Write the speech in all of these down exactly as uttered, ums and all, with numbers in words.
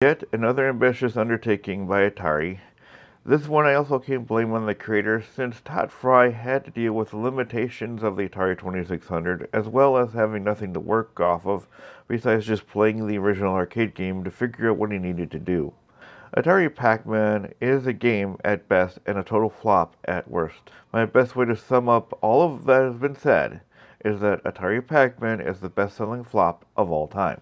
Yet another ambitious undertaking by Atari. This one I also can't blame on the creator, since Todd Fry had to deal with the limitations of the Atari twenty-six hundred, as well as having nothing to work off of besides just playing the original arcade game to figure out what he needed to do. Atari Pac-Man is a game at best and a total flop at worst. My best way to sum up all of that has been said is that Atari Pac-Man is the best-selling flop of all time.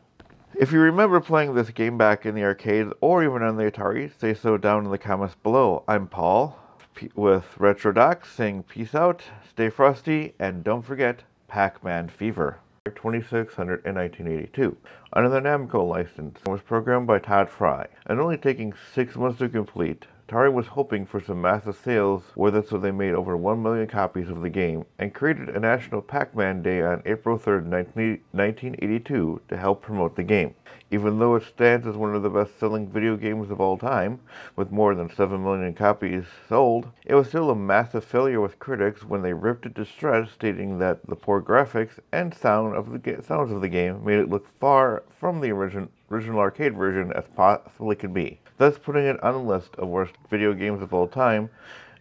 If you remember playing this game back in the arcades or even on the Atari, say so down in the comments below. I'm Paul with RetroDocs saying peace out, stay frosty, and don't forget Pac-Man Fever. twenty-six hundred in nineteen eighty-two, under the Namco license, was programmed by Todd Fry. And only taking six months to complete, Atari was hoping for some massive sales with it, so they made over one million copies of the game and created a National Pac-Man Day on April third, nineteen eighty-two to help promote the game. Even though it stands as one of the best-selling video games of all time, with more than seven million copies sold, it was still a massive failure with critics when they ripped it to shreds, stating that the poor graphics and sound of the sounds of the game made it look far from the origin original arcade version as possibly could be, thus putting it on the list of worst video games of all time,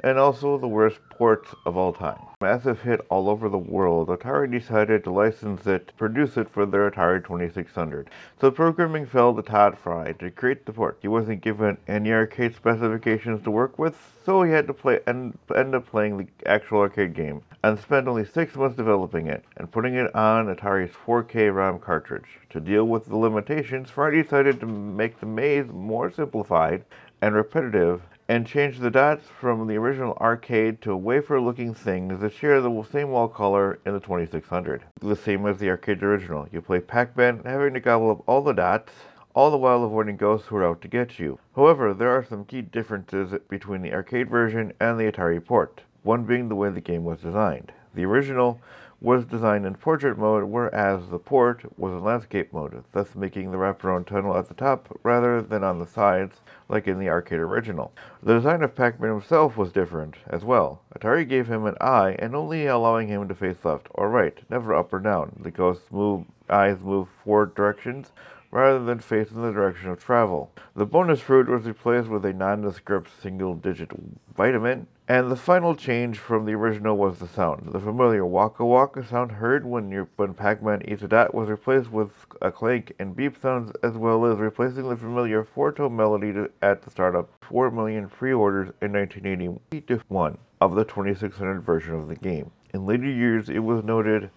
and also the worst ports of all time. Massive hit all over the world, Atari decided to license it to produce it for their Atari twenty-six hundred. So programming fell to Todd Fry to create the port. He wasn't given any arcade specifications to work with, so he had to play and end up playing the actual arcade game, and spent only six months developing it, and putting it on Atari's four K ROM cartridge. To deal with the limitations, Fry decided to make the maze more simplified and repetitive, and change the dots from the original arcade to wafer-looking things that share the same wall color in the twenty-six hundred. The same as the arcade original. You play Pac-Man having to gobble up all the dots, all the while avoiding ghosts who are out to get you. However, there are some key differences between the arcade version and the Atari port, one being the way the game was designed. The original was designed in portrait mode, whereas the port was in landscape mode, thus making the wraparound tunnel at the top rather than on the sides like in the arcade original. The design of Pac-Man himself was different as well. Atari gave him an eye and only allowing him to face left or right, never up or down. The ghost's move, eyes move forward directions rather than face in the direction of travel. The bonus route was replaced with a nondescript single-digit vitamin, and the final change from the original was the sound. The familiar waka-waka sound heard when, when Pac-Man eats a dot was replaced with a clank and beep sounds, as well as replacing the familiar four-tone melody to, at the startup. four million pre-orders in nineteen eighty-one of the twenty-six hundred version of the game. In later years, it was noted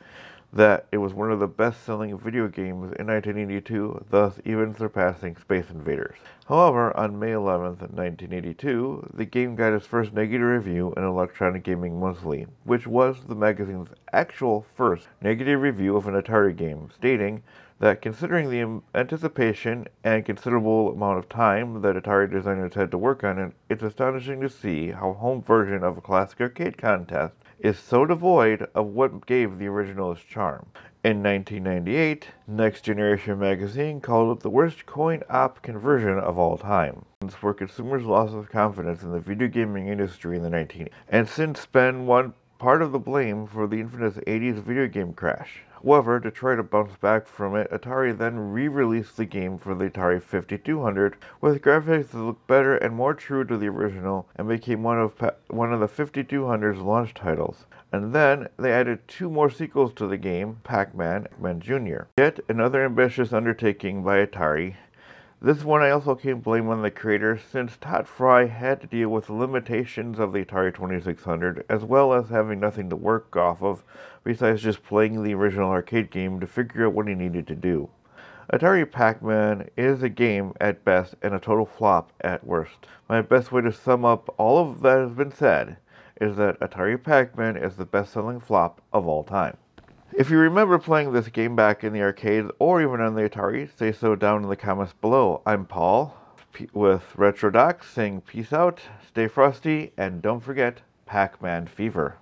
that it was one of the best-selling video games in nineteen eighty-two, thus even surpassing Space Invaders. However, on May eleventh, nineteen eighty-two, the game got its first negative review in Electronic Gaming Monthly, which was the magazine's actual first negative review of an Atari game, stating that considering the anticipation and considerable amount of time that Atari designers had to work on it, it's astonishing to see how a home version of a classic arcade contest is so devoid of what gave the original its charm. In nineteen ninety-eight, Next Generation magazine called it the worst coin-op conversion of all time, for consumers' loss of confidence in the video gaming industry in the nineteen eighties, and since been one part of the blame for the infamous eighties video game crash. However, to try to bounce back from it, Atari then re-released the game for the Atari fifty-two hundred with graphics that looked better and more true to the original, and became one of pa one of the fifty-two hundred's launch titles. And then they added two more sequels to the game, Pac-Man, Pac-Man Junior Yet another ambitious undertaking by Atari. This one I also can't blame on the creator, since Todd Fry had to deal with the limitations of the Atari twenty-six hundred, as well as having nothing to work off of besides just playing the original arcade game to figure out what he needed to do. Atari Pac-Man is a game at best and a total flop at worst. My best way to sum up all of that has been said is that Atari Pac-Man is the best-selling flop of all time. If you remember playing this game back in the arcades or even on the Atari, say so down in the comments below. I'm Paul with RetroDocs saying peace out, stay frosty, and don't forget Pac-Man Fever.